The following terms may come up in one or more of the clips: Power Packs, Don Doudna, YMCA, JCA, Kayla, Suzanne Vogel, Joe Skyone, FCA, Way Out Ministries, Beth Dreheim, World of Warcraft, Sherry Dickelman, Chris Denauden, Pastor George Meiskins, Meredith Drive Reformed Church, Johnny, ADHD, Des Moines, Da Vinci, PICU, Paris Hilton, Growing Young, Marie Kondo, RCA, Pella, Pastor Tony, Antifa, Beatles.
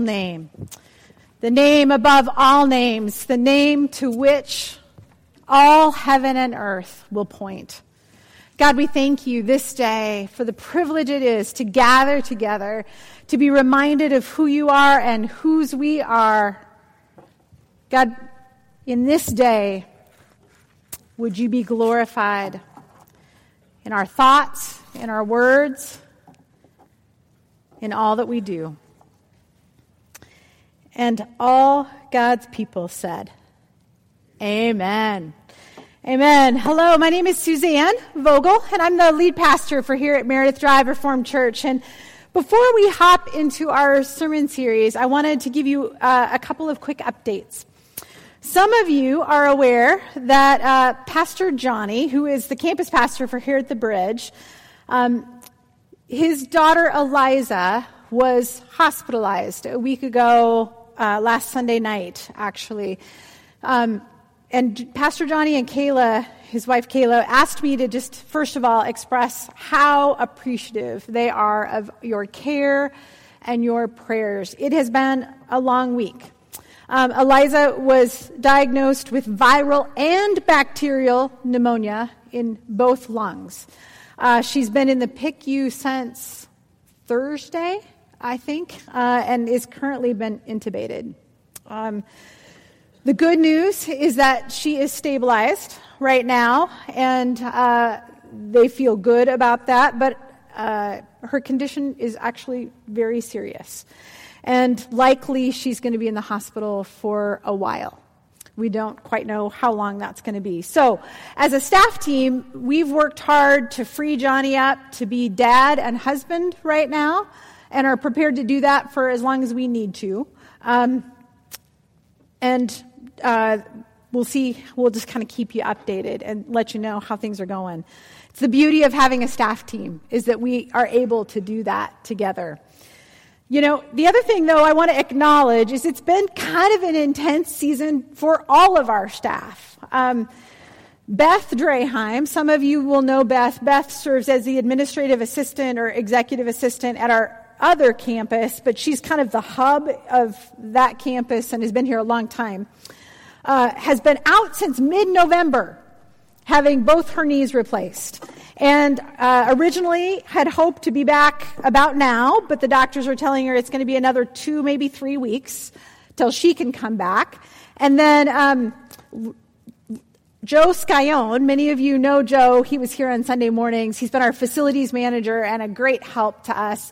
name, the name above all names, the name to which all heaven and earth will point. God, we thank you this day for the privilege it is to gather together, to be reminded of who you are and whose we are. God, in this day, would you be glorified in our thoughts, in our words, in all that we do. And all God's people said, amen. Amen. Hello, my name is Suzanne Vogel, and I'm the lead pastor for here at Meredith Drive Reformed Church. And before we hop into our sermon series, I wanted to give you a couple of quick updates. Some of you are aware that Pastor Johnny, who is the campus pastor for here at the Bridge, his daughter Eliza was hospitalized a week ago, last Sunday night, actually. And Pastor Johnny and Kayla, his wife Kayla, asked me to just, first of all, express how appreciative they are of your care and your prayers. It has been a long week. Eliza was diagnosed with viral and bacterial pneumonia in both lungs. She's been in the PICU since Thursday, I think, and is currently been intubated. The good news is that she is stabilized right now, and they feel good about that, but her condition is actually very serious. And likely she's going to be in the hospital for a while. We don't quite know how long that's going to be. So as a staff team, we've worked hard to free Johnny up to be dad and husband right now and are prepared to do that for as long as we need to. We'll see. We'll just kind of keep you updated and let you know how things are going. It's the beauty of having a staff team is that we are able to do that together. You know, the other thing, though, I want to acknowledge is it's been kind of an intense season for all of our staff. Beth Dreheim, some of you will know Beth. Beth serves as the administrative assistant or executive assistant at our other campus, but she's kind of the hub of that campus and has been here a long time. Has been out since mid-November, having both her knees replaced. And originally had hoped to be back about now, but the doctors are telling her it's going to be another 2, maybe 3 weeks till she can come back. And then Joe Skyone, many of you know Joe. He was here on Sunday mornings. He's been our facilities manager and a great help to us.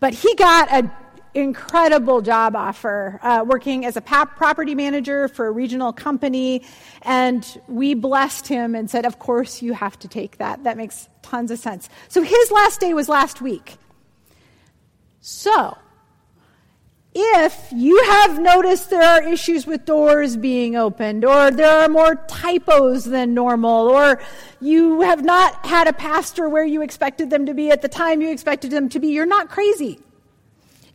But he got an incredible job offer working as a property manager for a regional company, and we blessed him and said, of course you have to take that. That makes tons of sense. So his last day was last week. So if you have noticed there are issues with doors being opened, or there are more typos than normal, or you have not had a pastor where you expected them to be at the time you expected them to be, you're not crazy.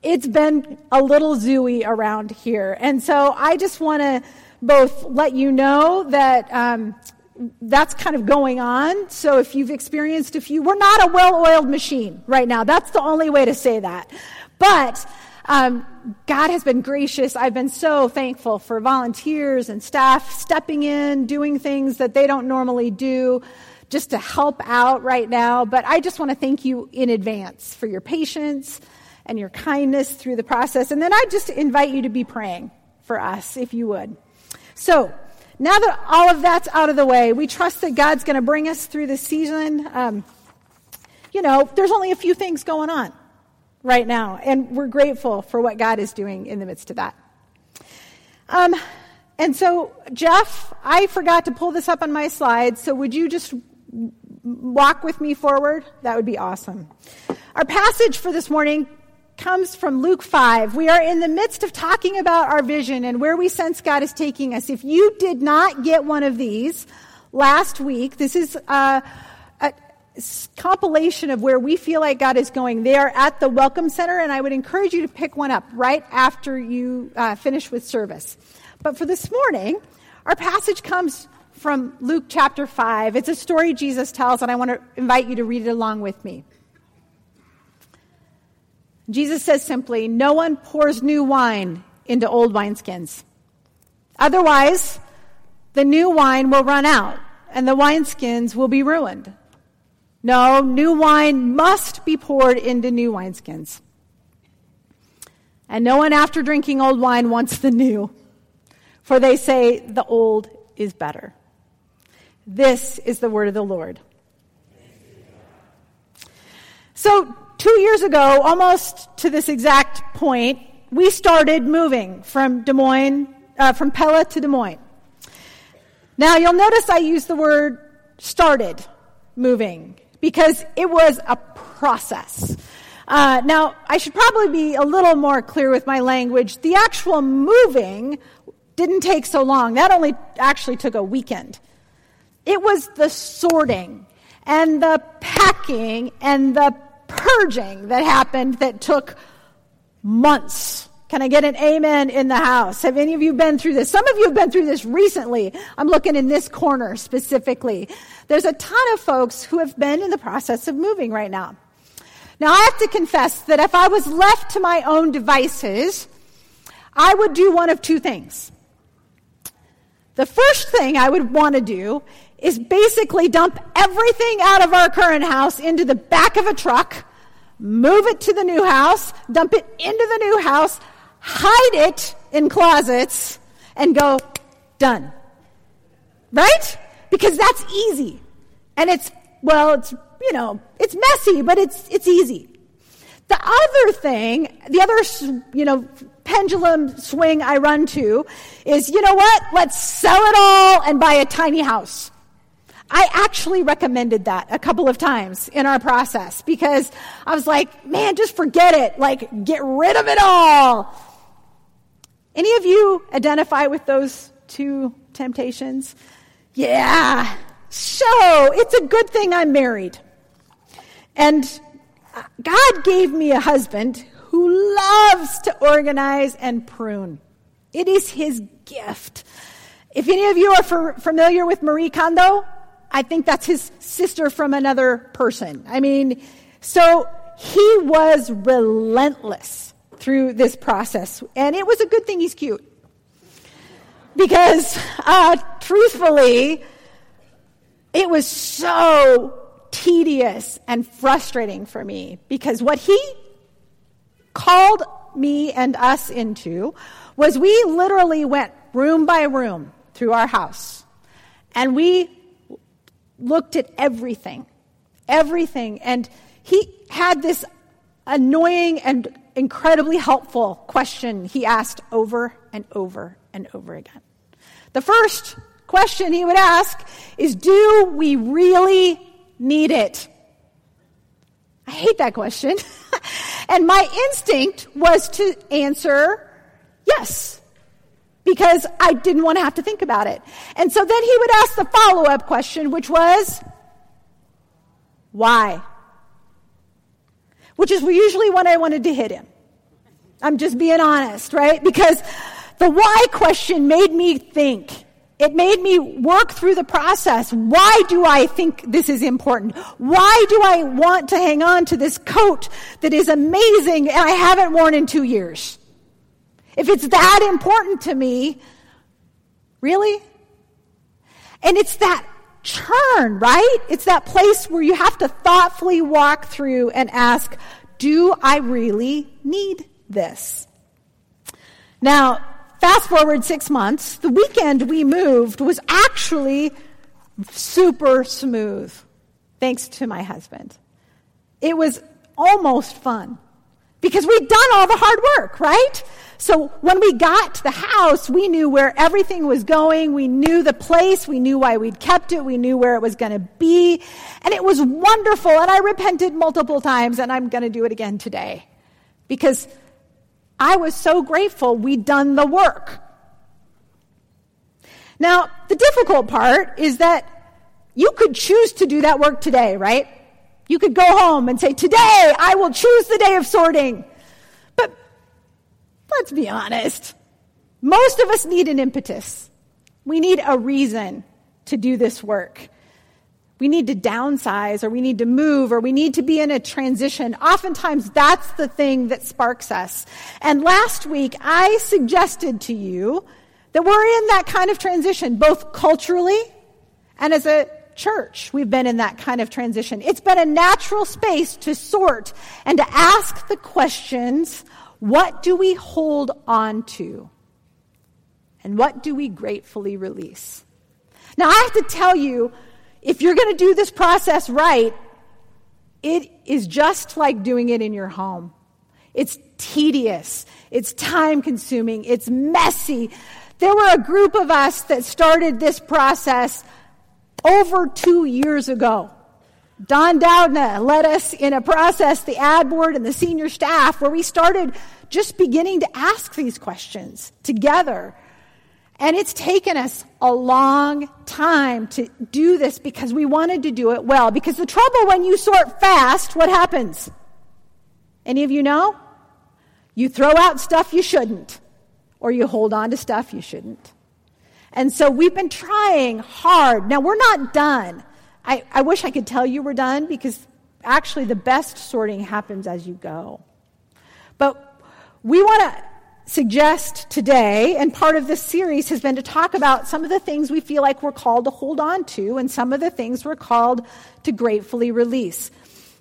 It's been a little zooey around here. And so I just want to both let you know that that's kind of going on. So if you've experienced a few, we're not a well-oiled machine right now. That's the only way to say that. But God has been gracious. I've been so thankful for volunteers and staff stepping in, doing things that they don't normally do just to help out right now. But I just want to thank you in advance for your patience and your kindness through the process. And then I just invite you to be praying for us, if you would. So now that all of that's out of the way, we trust that God's going to bring us through this season. You know, there's only a few things going on right now, and we're grateful for what God is doing in the midst of that. And so, Jeff, I forgot to pull this up on my slides, so would you just walk with me forward? That would be awesome. Our passage for this morning comes from Luke 5. We are in the midst of talking about our vision and where we sense God is taking us. If you did not get one of these last week, this is compilation of where we feel like God is going. They are at the Welcome Center, and I would encourage you to pick one up right after you finish with service. But for this morning, our passage comes from Luke chapter 5. It's a story Jesus tells, and I want to invite you to read it along with me. Jesus says simply, no one pours new wine into old wineskins. Otherwise, the new wine will run out and the wineskins will be ruined. No, new wine must be poured into new wineskins. And no one after drinking old wine wants the new, for they say the old is better. This is the word of the Lord. So 2 years ago, almost to this exact point, we started moving from Des Moines, from Pella to Des Moines. Now, you'll notice I use the word started moving because it was a process. Now, I should probably be a little more clear with my language. The actual moving didn't take so long. That only actually took a weekend. It was the sorting and the packing and the purging that happened that took months. Can I get an amen in the house? Have any of you been through this? Some of you have been through this recently. I'm looking in this corner specifically. There's a ton of folks who have been in the process of moving right now. Now, I have to confess that if I was left to my own devices, I would do one of two things. The first thing I would want to do is basically dump everything out of our current house into the back of a truck, move it to the new house, dump it into the new house, hide it in closets, and go, done. Right? Because that's easy. And it's you know, it's messy, but it's easy. The other thing, the other, you know, pendulum swing I run to is, you know what? Let's sell it all and buy a tiny house. I actually recommended that a couple of times in our process because I was like, man, just forget it. Like, get rid of it all. Any of you identify with those two temptations? Yeah. So it's a good thing I'm married. And God gave me a husband who loves to organize and prune. It is his gift. If any of you are familiar with Marie Kondo, I think that's his sister from another person. I mean, so he was relentless through this process. And it was a good thing he's cute. Because truthfully, it was so tedious and frustrating for me because what he called me and us into was we literally went room by room through our house and we looked at everything. And he had this annoying and incredibly helpful question he asked over and over and over again. The first question he would ask is, do we really need it? I hate that question. And my instinct was to answer yes, because I didn't want to have to think about it. And so then he would ask the follow-up question, which was, why? Which is usually when I wanted to hit him. I'm just being honest, right? Because the why question made me think. It made me work through the process. Why do I think this is important? Why do I want to hang on to this coat that is amazing and I haven't worn in 2 years? If it's that important to me, really? And it's that churn, right? It's that place where you have to thoughtfully walk through and ask, do I really need this? Now, fast forward 6 months, the weekend we moved was actually super smooth, thanks to my husband. It was almost fun, because we'd done all the hard work, right? So when we got to the house, we knew where everything was going, we knew the place, we knew why we'd kept it, we knew where it was going to be, and it was wonderful, and I repented multiple times, and I'm going to do it again today, because I was so grateful we'd done the work. Now, the difficult part is that you could choose to do that work today, right? You could go home and say, today I will choose the day of sorting. But let's be honest. Most of us need an impetus. We need a reason to do this work. we need to downsize, or we need to move, or we need to be in a transition. Oftentimes, that's the thing that sparks us. And last week, I suggested to you that we're in that kind of transition, both culturally and as a church. We've been in that kind of transition. It's been a natural space to sort and to ask the questions, what do we hold on to? And what do we gratefully release? Now, I have to tell you, if you're going to do this process right, it is just like doing it in your home. It's tedious. It's time-consuming. It's messy. There were a group of us that started this process over 2 years ago. Don Doudna led us in a process, the ad board and the senior staff, where we started just beginning to ask these questions together. And it's taken us a long time to do this because we wanted to do it well. Because the trouble when you sort fast, what happens? Any of you know? You throw out stuff you shouldn't, or you hold on to stuff you shouldn't. And so we've been trying hard. Now, we're not done. I wish I could tell you we're done, because actually the best sorting happens as you go. But we want to suggest today, and part of this series has been to talk about some of the things we feel like we're called to hold on to and some of the things we're called to gratefully release.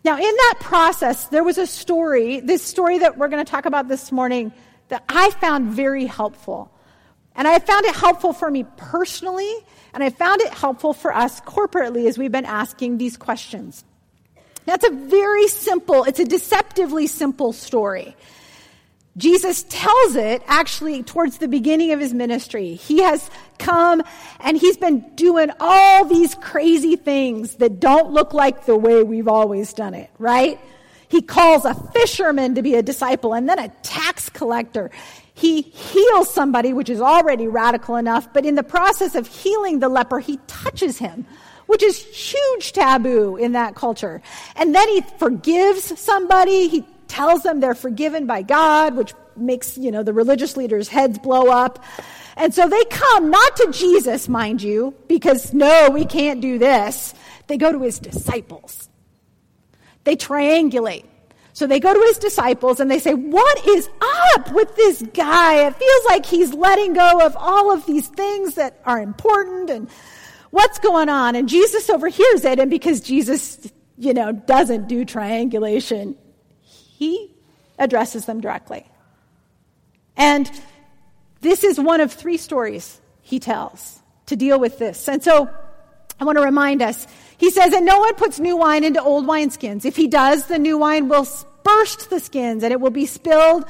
Now, in that process, there was a story, this story that we're going to talk about this morning, that I found very helpful. And I found it helpful for me personally, and I found it helpful for us corporately as we've been asking these questions. Now, it's a very simple, it's a deceptively simple story. Jesus tells it actually towards the beginning of his ministry. He has come and he's been doing all these crazy things that don't look like the way we've always done it, right? He calls a fisherman to be a disciple and then a tax collector. He heals somebody, which is already radical enough, but in the process of healing the leper, he touches him, which is huge taboo in that culture. And then he forgives somebody. He tells them they're forgiven by God, which makes, the religious leaders' heads blow up. And so they come, not to Jesus, mind you, because no, we can't do this. They go to his disciples. They triangulate. So they go to his disciples and they say, what is up with this guy? It feels like he's letting go of all of these things that are important, and what's going on? And Jesus overhears it, and because Jesus, doesn't do triangulation, he addresses them directly. And this is one of three stories he tells to deal with this. And so I want to remind us, he says, and no one puts new wine into old wineskins. If he does, the new wine will burst the skins, and it will be spilled,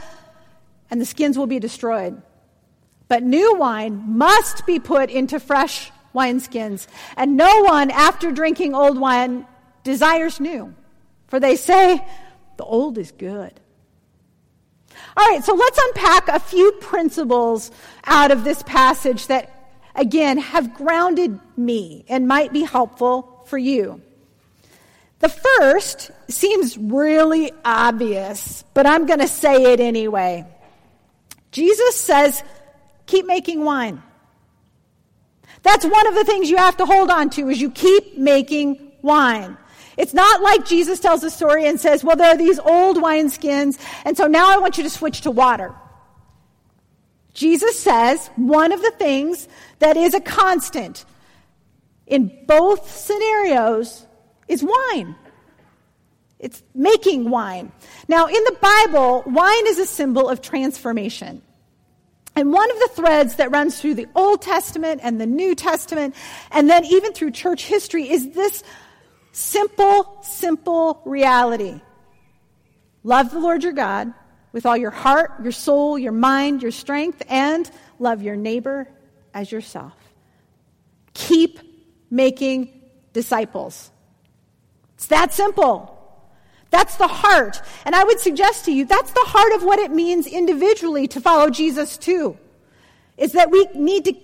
and the skins will be destroyed. But new wine must be put into fresh wineskins. And no one, after drinking old wine, desires new. For they say, the old is good. All right, so let's unpack a few principles out of this passage that, again, have grounded me and might be helpful for you. The first seems really obvious, but I'm going to say it anyway. Jesus says, keep making wine. That's one of the things you have to hold on to, is you keep making wine. It's not like Jesus tells a story and says, well, there are these old wineskins, and so now I want you to switch to water. Jesus says one of the things that is a constant in both scenarios is wine. It's making wine. Now, in the Bible, wine is a symbol of transformation. And one of the threads that runs through the Old Testament and the New Testament, and then even through church history, is this simple reality. Love the Lord your God with all your heart, your soul, your mind, your strength, and love your neighbor as yourself. Keep making disciples. It's that simple. That's the heart. And I would suggest to you, that's the heart of what it means individually to follow Jesus too, is that we need to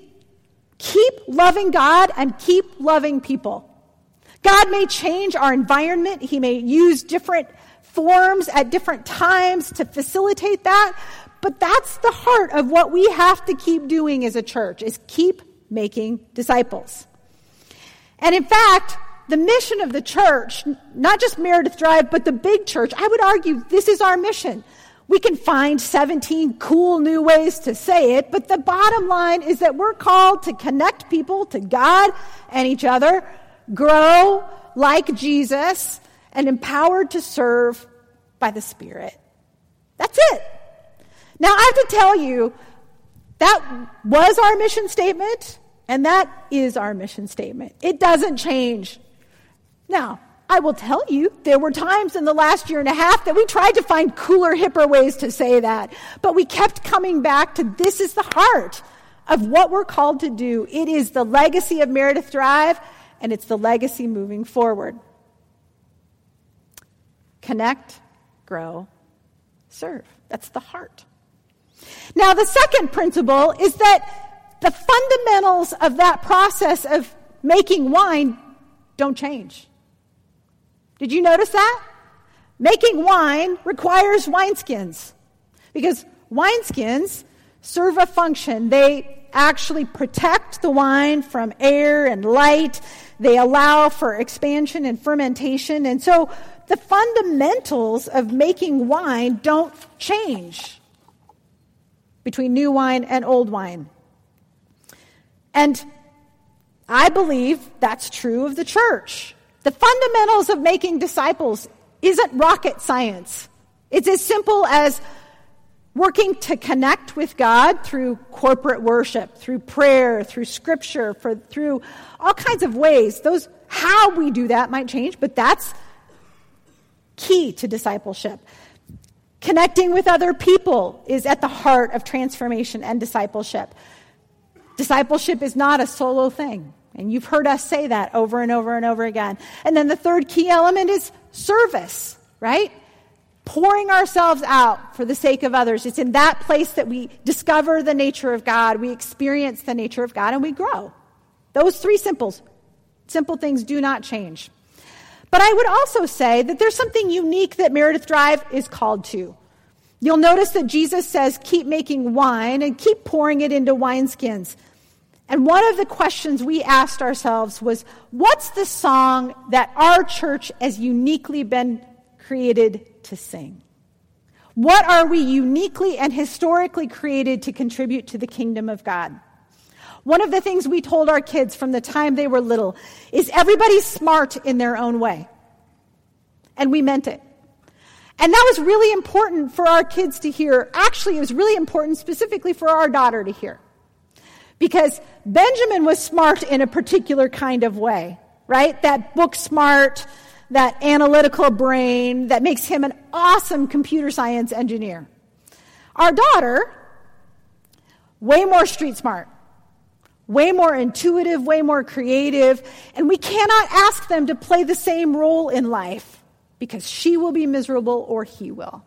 keep loving God and keep loving people. God may change our environment. He may use different forms at different times to facilitate that. But that's the heart of what we have to keep doing as a church, is keep making disciples. And in fact, the mission of the church, not just Meredith Drive, but the big church, I would argue this is our mission. We can find 17 cool new ways to say it, but the bottom line is that we're called to connect people to God and each other, grow like Jesus, and empowered to serve by the Spirit. That's it. Now, I have to tell you, that was our mission statement, and that is our mission statement. It doesn't change. Now, I will tell you, there were times in the last year and a half that we tried to find cooler, hipper ways to say that, but we kept coming back to this is the heart of what we're called to do. It is the legacy of Meredith Drive, and it's the legacy moving forward. Connect, grow, serve. That's the heart. Now, the second principle is that the fundamentals of that process of making wine don't change. Did you notice that? Making wine requires wineskins because wineskins serve a function. They actually protect the wine from air and light. They allow for expansion and fermentation. And so the fundamentals of making wine don't change between new wine and old wine. And I believe that's true of the church. The fundamentals of making disciples isn't rocket science. It's as simple as working to connect with God through corporate worship, through prayer, through scripture, through all kinds of ways. Those how we do that might change, but that's key to discipleship. Connecting with other people is at the heart of transformation and discipleship. Discipleship is not a solo thing, and you've heard us say that over and over and over again. And then the third key element is service, right? Pouring ourselves out for the sake of others. It's in that place that we discover the nature of God, we experience the nature of God, and we grow. Those three simple things do not change. But I would also say that there's something unique that Meredith Drive is called to. You'll notice that Jesus says, keep making wine and keep pouring it into wineskins. And one of the questions we asked ourselves was, what's the song that our church has uniquely been created to sing? What are we uniquely and historically created to contribute to the kingdom of God? One of the things we told our kids from the time they were little is everybody's smart in their own way. And we meant it. And that was really important for our kids to hear. Actually, it was really important specifically for our daughter to hear. Because Benjamin was smart in a particular kind of way, right? That book smart, that analytical brain that makes him an awesome computer science engineer. Our daughter, way more street smart. Way more intuitive, way more creative, and we cannot ask them to play the same role in life because she will be miserable or he will.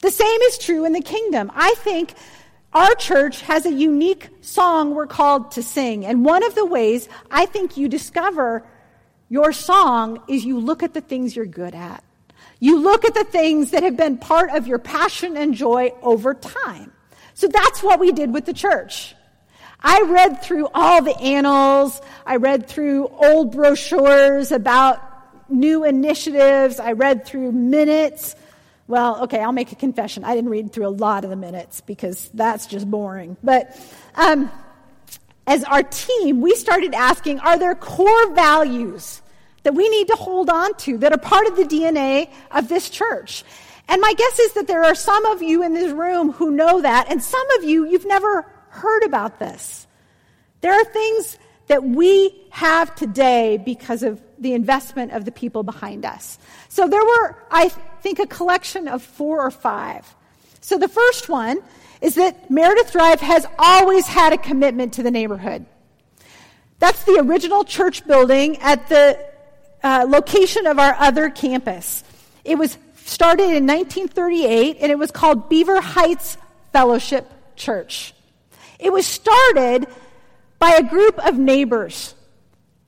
The same is true in the kingdom. I think our church has a unique song we're called to sing, and one of the ways I think you discover your song is you look at the things you're good at. You look at the things that have been part of your passion and joy over time. So that's what we did with the church. I read through all the annals. I read through old brochures about new initiatives. I read through minutes. Well, okay, I'll make a confession. I didn't read through a lot of the minutes because that's just boring. But as our team, we started asking, are there core values that we need to hold on to that are part of the DNA of this church? And my guess is that there are some of you in this room who know that, and some of you, you've never heard about this. There are things that we have today because of the investment of the people behind us. So there were, I think, a collection of 4 or 5. So the first one is that Meredith Drive has always had a commitment to the neighborhood. That's the original church building at the location of our other campus. It was started in 1938, and it was called Beaver Heights Fellowship Church. It was started by a group of neighbors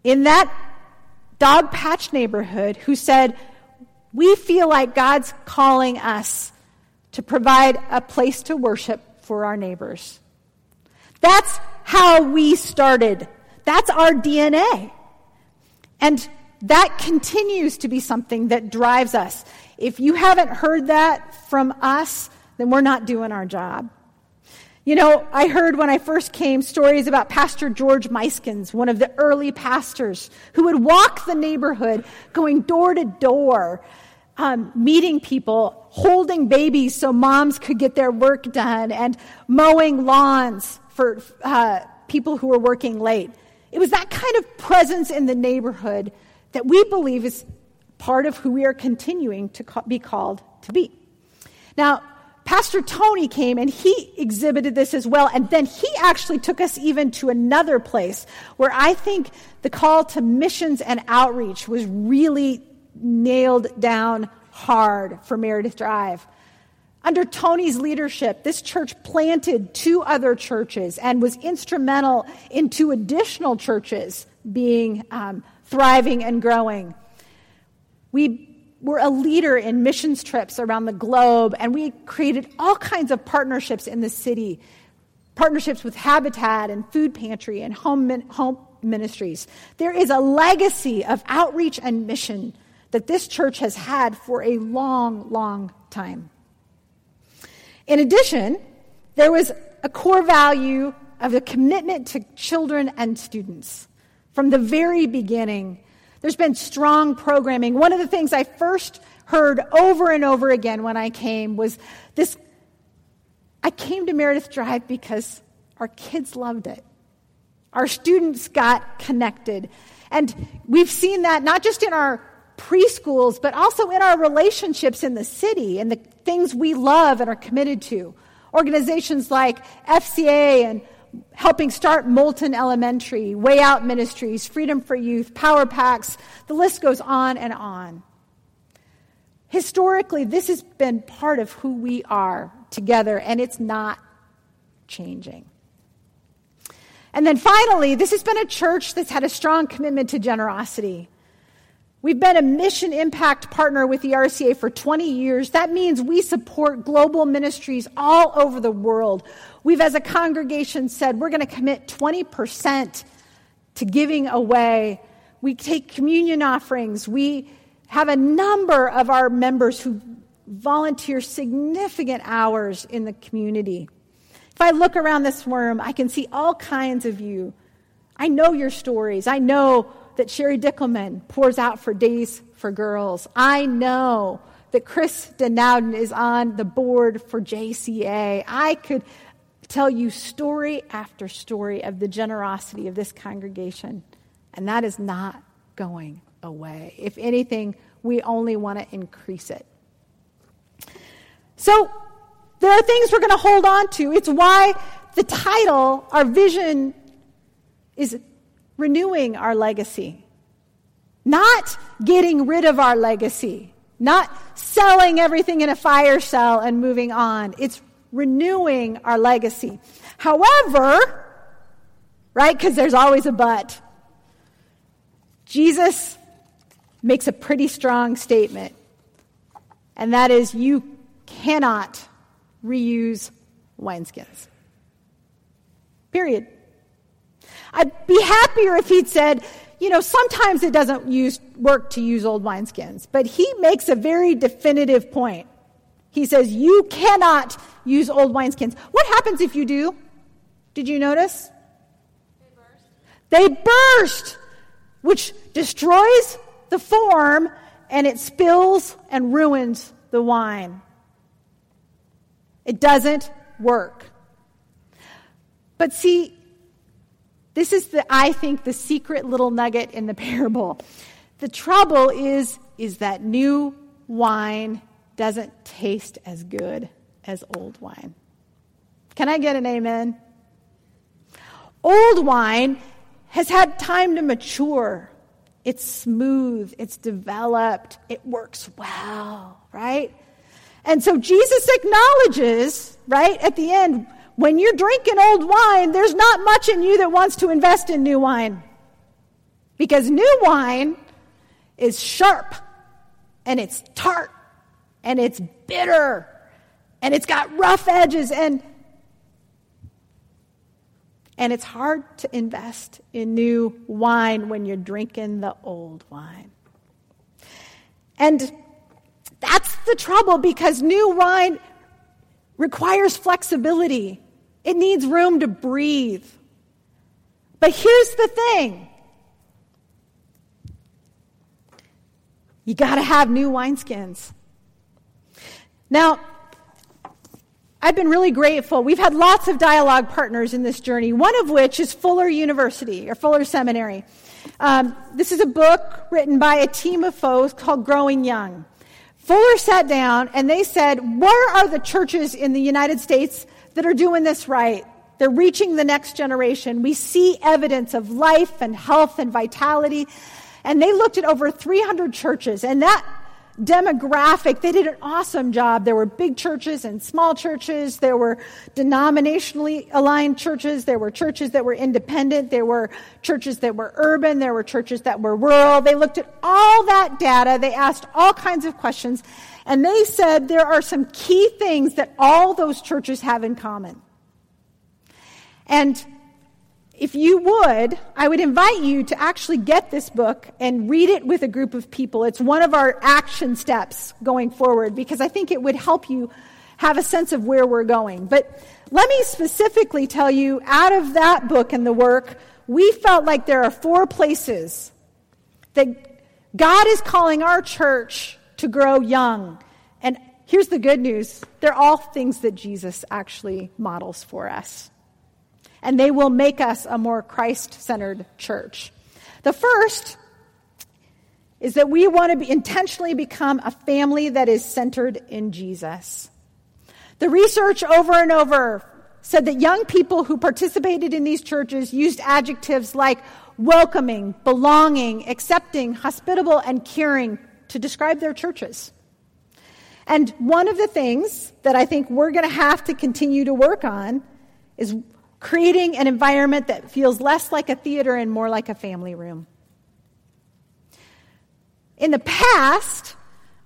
in that dog patch neighborhood who said, we feel like God's calling us to provide a place to worship for our neighbors. That's how we started. That's our DNA. And that continues to be something that drives us. If you haven't heard that from us, then we're not doing our job. You know, I heard when I first came stories about Pastor George Meiskins, one of the early pastors, who would walk the neighborhood going door to door, meeting people, holding babies so moms could get their work done, and mowing lawns for people who were working late. It was that kind of presence in the neighborhood that we believe is part of who we are continuing to be called to be. Now, Pastor Tony came and he exhibited this as well, and then he actually took us even to another place where I think the call to missions and outreach was really nailed down hard for Meredith Drive. Under Tony's leadership, this church planted 2 other churches and was instrumental in 2 additional churches being thriving and growing. We're a leader in missions trips around the globe, and we created all kinds of partnerships in the city, partnerships with Habitat and Food Pantry and home ministries. There is a legacy of outreach and mission that this church has had for a long, long time. In addition, there was a core value of a commitment to children and students from the very beginning. There's been strong programming. One of the things I first heard over and over again when I came was this: I came to Meredith Drive because our kids loved it. Our students got connected. And we've seen that not just in our preschools, but also in our relationships in the city and the things we love and are committed to. Organizations like FCA and helping start Moulton Elementary, Way Out Ministries, Freedom for Youth, Power Packs, the list goes on and on. Historically, this has been part of who we are together, and it's not changing. And then finally, this has been a church that's had a strong commitment to generosity. We've been a mission impact partner with the RCA for 20 years. That means we support global ministries all over the world. We've, as a congregation, said we're going to commit 20% to giving away. We take communion offerings. We have a number of our members who volunteer significant hours in the community. If I look around this room, I can see all kinds of you. I know your stories. I know that Sherry Dickelman pours out for Days for Girls. I know that Chris Denauden is on the board for JCA. I could tell you story after story of the generosity of this congregation, and that is not going away. If anything, we only want to increase it. So there are things we're going to hold on to. It's why the title, our vision, is renewing our legacy, not getting rid of our legacy, not selling everything in a fire sale and moving on. It's renewing our legacy. However, right, because there's always a but, Jesus makes a pretty strong statement, and that is you cannot reuse wineskins. Period. I'd be happier if he'd said, you know, sometimes it doesn't work to use old wineskins. But he makes a very definitive point. He says, you cannot use old wineskins. What happens if you do? Did you notice? They burst, which destroys the form, and it spills and ruins the wine. It doesn't work. But see, this is, I think, the secret little nugget in the parable. The trouble is that new wine doesn't taste as good as old wine. Can I get an amen? Old wine has had time to mature. It's smooth. It's developed. It works well, right? And so Jesus acknowledges, right, at the end, when you're drinking old wine, there's not much in you that wants to invest in new wine. Because new wine is sharp, and it's tart, and it's bitter, and it's got rough edges, and And it's hard to invest in new wine when you're drinking the old wine. And that's the trouble, because new wine requires flexibility. It needs room to breathe. But here's the thing. You got to have new wineskins. Now, I've been really grateful. We've had lots of dialogue partners in this journey, one of which is Fuller University or Fuller Seminary. This is a book written by a team of folks called Growing Young. Fuller sat down and they said, where are the churches in the United States that are doing this right? They're reaching the next generation. We see evidence of life and health and vitality. And they looked at over 300 churches, and that demographic, they did an awesome job. There were big churches and small churches. There were denominationally aligned churches. There were churches that were independent. There were churches that were urban. There were churches that were rural. They looked at all that data. They asked all kinds of questions. And they said there are some key things that all those churches have in common. And if you would, I would invite you to actually get this book and read it with a group of people. It's one of our action steps going forward, because I think it would help you have a sense of where we're going. But let me specifically tell you, out of that book and the work, we felt like there are four places that God is calling our church to grow young. And here's the good news. They're all things that Jesus actually models for us. And they will make us a more Christ-centered church. The first is that we want to intentionally become a family that is centered in Jesus. The research over and over said that young people who participated in these churches used adjectives like welcoming, belonging, accepting, hospitable, and caring to describe their churches. And one of the things that I think we're going to have to continue to work on is creating an environment that feels less like a theater and more like a family room. In the past,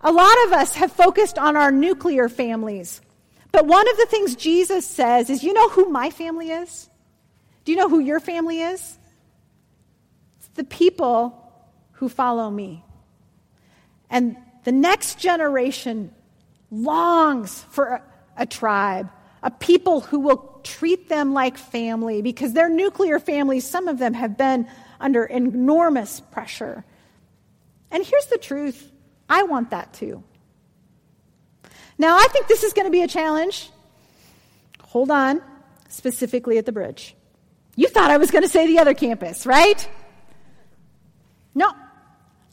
a lot of us have focused on our nuclear families. But one of the things Jesus says is, you know who my family is? Do you know who your family is? It's the people who follow me. And the next generation longs for a tribe, a people who will treat them like family, because their nuclear families, some of them have been under enormous pressure. And here's the truth. I want that too. Now, I think this is going to be a challenge. Hold on, specifically at the Bridge. You thought I was going to say the other campus, right? No,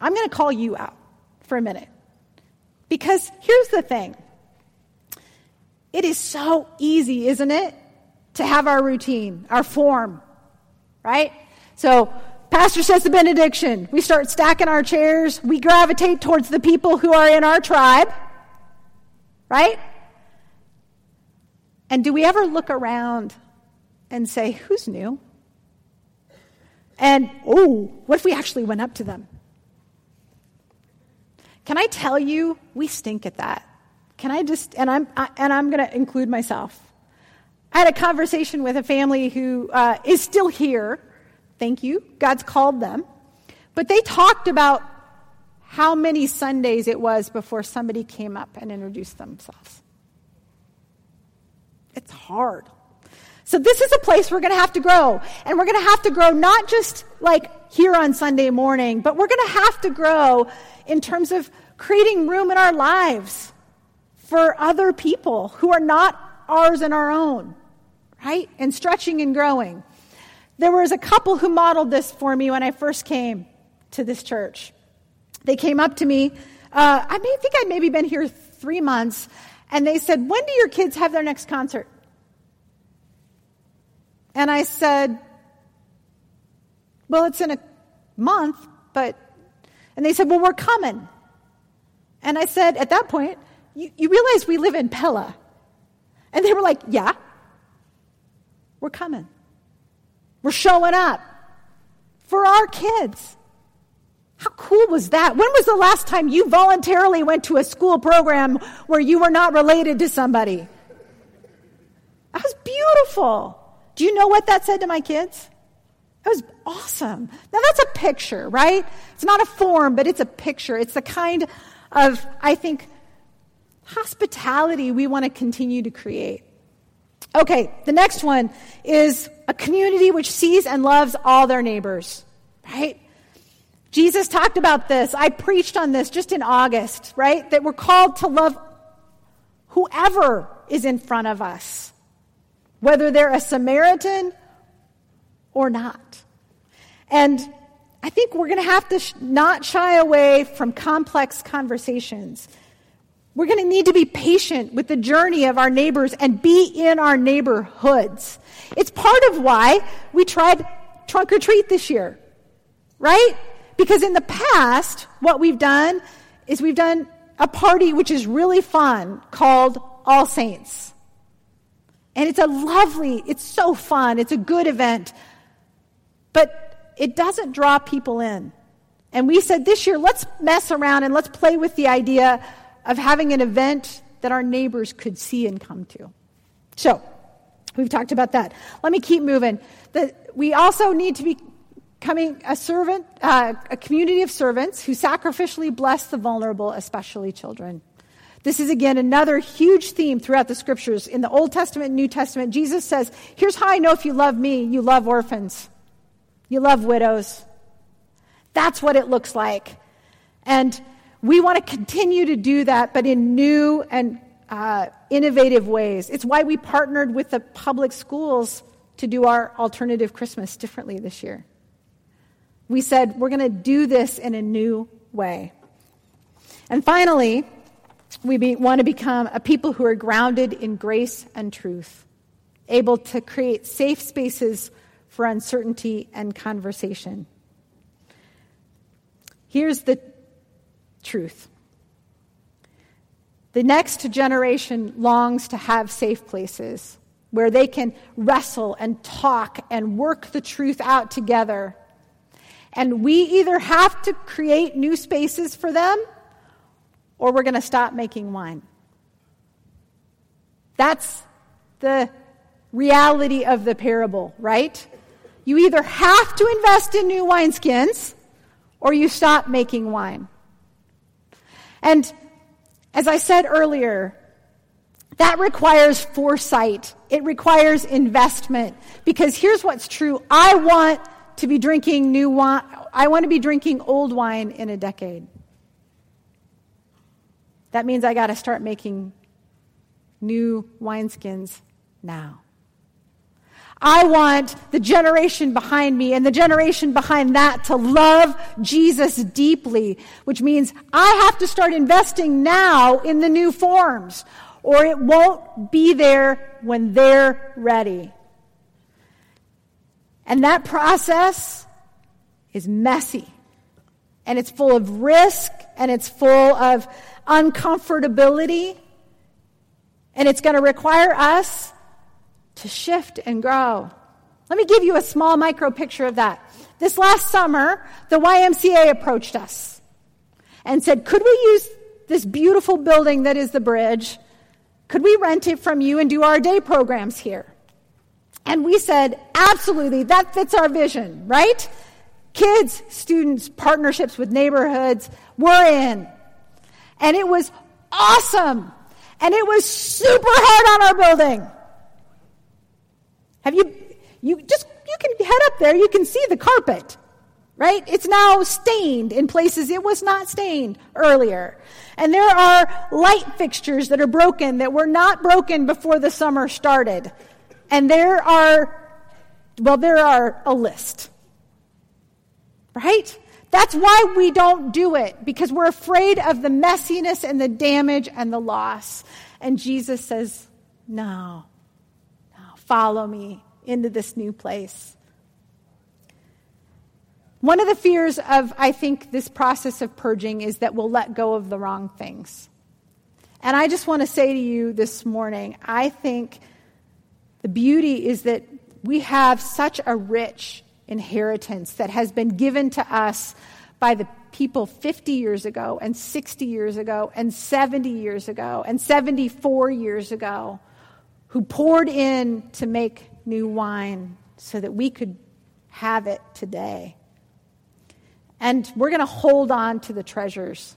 I'm going to call you out for a minute. Because here's the thing. It is so easy, isn't it, to have our routine, our form, right? So pastor says the benediction. We start stacking our chairs. We gravitate towards the people who are in our tribe, right? And do we ever look around and say, who's new? And, what if we actually went up to them? Can I tell you, we stink at that. Can I just, and I'm going to include myself. I had a conversation with a family who is still here. Thank you. God's called them. But they talked about how many Sundays it was before somebody came up and introduced themselves. It's hard. So this is a place we're going to have to grow. And we're going to have to grow not just like here on Sunday morning, but we're going to have to grow in terms of creating room in our lives for other people who are not ours and our own, right? And stretching and growing. There was a couple who modeled this for me when I first came to this church. They came up to me. I think I'd maybe been here 3 months. And they said, when do your kids have their next concert? And I said, well, it's in a month, but... And they said, well, we're coming. And I said, at that point... You realize we live in Pella. And they were like, yeah, we're coming. We're showing up for our kids. How cool was that? When was the last time you voluntarily went to a school program where you were not related to somebody? That was beautiful. Do you know what that said to my kids? That was awesome. Now, that's a picture, right? It's not a form, but it's a picture. It's the kind of, I think, hospitality we want to continue to create. Okay, the next one is a community which sees and loves all their neighbors, right? Jesus talked about this. I preached on this just in August, right? That we're called to love whoever is in front of us, whether they're a Samaritan or not. And I think we're going to have to not shy away from complex conversations. We're going to need to be patient with the journey of our neighbors and be in our neighborhoods. It's part of why we tried trunk or treat this year, right? Because in the past, what we've done is we've done a party which is really fun called All Saints. And it's a lovely, it's so fun, it's a good event. But it doesn't draw people in. And we said this year, let's mess around and let's play with the idea of having an event that our neighbors could see and come to. So, we've talked about that. Let me keep moving. We also need to be becoming a community of servants who sacrificially bless the vulnerable, especially children. This is, again, another huge theme throughout the scriptures. In the Old Testament and New Testament, Jesus says, here's how I know if you love me. You love orphans. You love widows. That's what it looks like. And we want to continue to do that, but in new and innovative ways. It's why we partnered with the public schools to do our alternative Christmas differently this year. We said, we're going to do this in a new way. And finally, we want to become a people who are grounded in grace and truth, able to create safe spaces for uncertainty and conversation. Here's the truth. The next generation longs to have safe places where they can wrestle and talk and work the truth out together. And we either have to create new spaces for them, or we're going to stop making wine. That's the reality of the parable, right? You either have to invest in new wineskins, or you stop making wine. And as I said earlier, that requires foresight. It requires investment. Because here's what's true. I want to be drinking old wine in a decade. That means I got to start making new wineskins now. I want the generation behind me and the generation behind that to love Jesus deeply, which means I have to start investing now in the new forms, or it won't be there when they're ready. And that process is messy, and it's full of risk, and it's full of uncomfortability, and it's going to require us to shift and grow. Let me give you a small micro picture of that. This last summer, the YMCA approached us and said, could we use this beautiful building that is the bridge? Could we rent it from you and do our day programs here? And we said, absolutely, that fits our vision, right? Kids, students, partnerships with neighborhoods, we're in. And it was awesome. And it was super hard on our building. Have you can head up there, you can see the carpet, right? It's now stained in places it was not stained earlier. And there are light fixtures that are broken that were not broken before the summer started. And there are a list, right? That's why we don't do it, because we're afraid of the messiness and the damage and the loss. And Jesus says, no, follow me into this new place. One of the fears of, I think, this process of purging is that we'll let go of the wrong things. And I just want to say to you this morning, I think the beauty is that we have such a rich inheritance that has been given to us by the people 50 years ago and 60 years ago and 70 years ago and 74 years ago who poured in to make new wine so that we could have it today. And we're going to hold on to the treasures.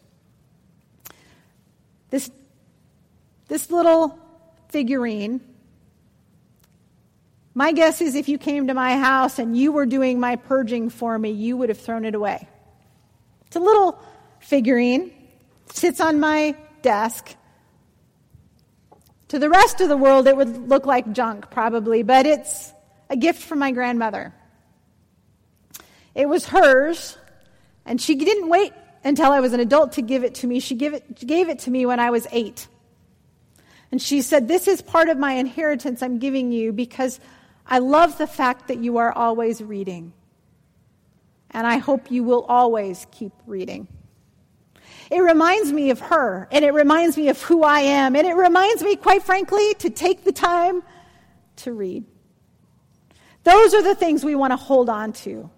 This little figurine, my guess is if you came to my house and you were doing my purging for me, you would have thrown it away. It's a little figurine, sits on my desk. To the rest of the world, it would look like junk probably, but it's a gift from my grandmother. It was hers, and she didn't wait until I was an adult to give it to me. She gave it to me when I was 8. And she said, "This is part of my inheritance I'm giving you because I love the fact that you are always reading. And I hope you will always keep reading." It reminds me of her, and it reminds me of who I am, and it reminds me, quite frankly, to take the time to read. Those are the things we want to hold on to.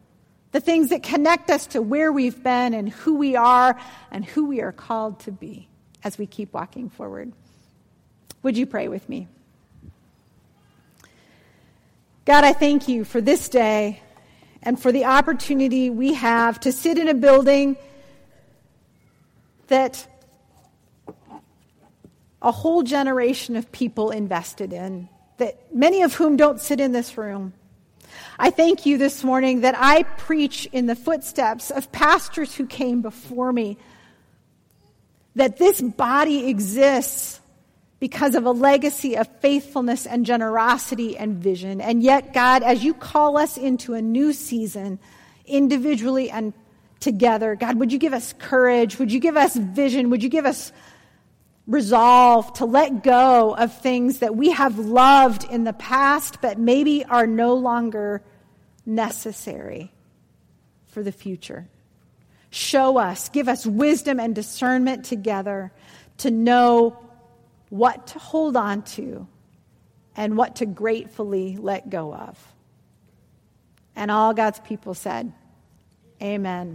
The things that connect us to where we've been and who we are and who we are called to be as we keep walking forward. Would you pray with me? God, I thank you for this day and for the opportunity we have to sit in a building that a whole generation of people invested in, that many of whom don't sit in this room. I thank you this morning that I preach in the footsteps of pastors who came before me, that this body exists because of a legacy of faithfulness and generosity and vision. And yet, God, as you call us into a new season, individually and together, God, would you give us courage? Would you give us vision? Would you give us resolve to let go of things that we have loved in the past but maybe are no longer necessary for the future? Show us, give us wisdom and discernment together to know what to hold on to and what to gratefully let go of. And all God's people said, Amen.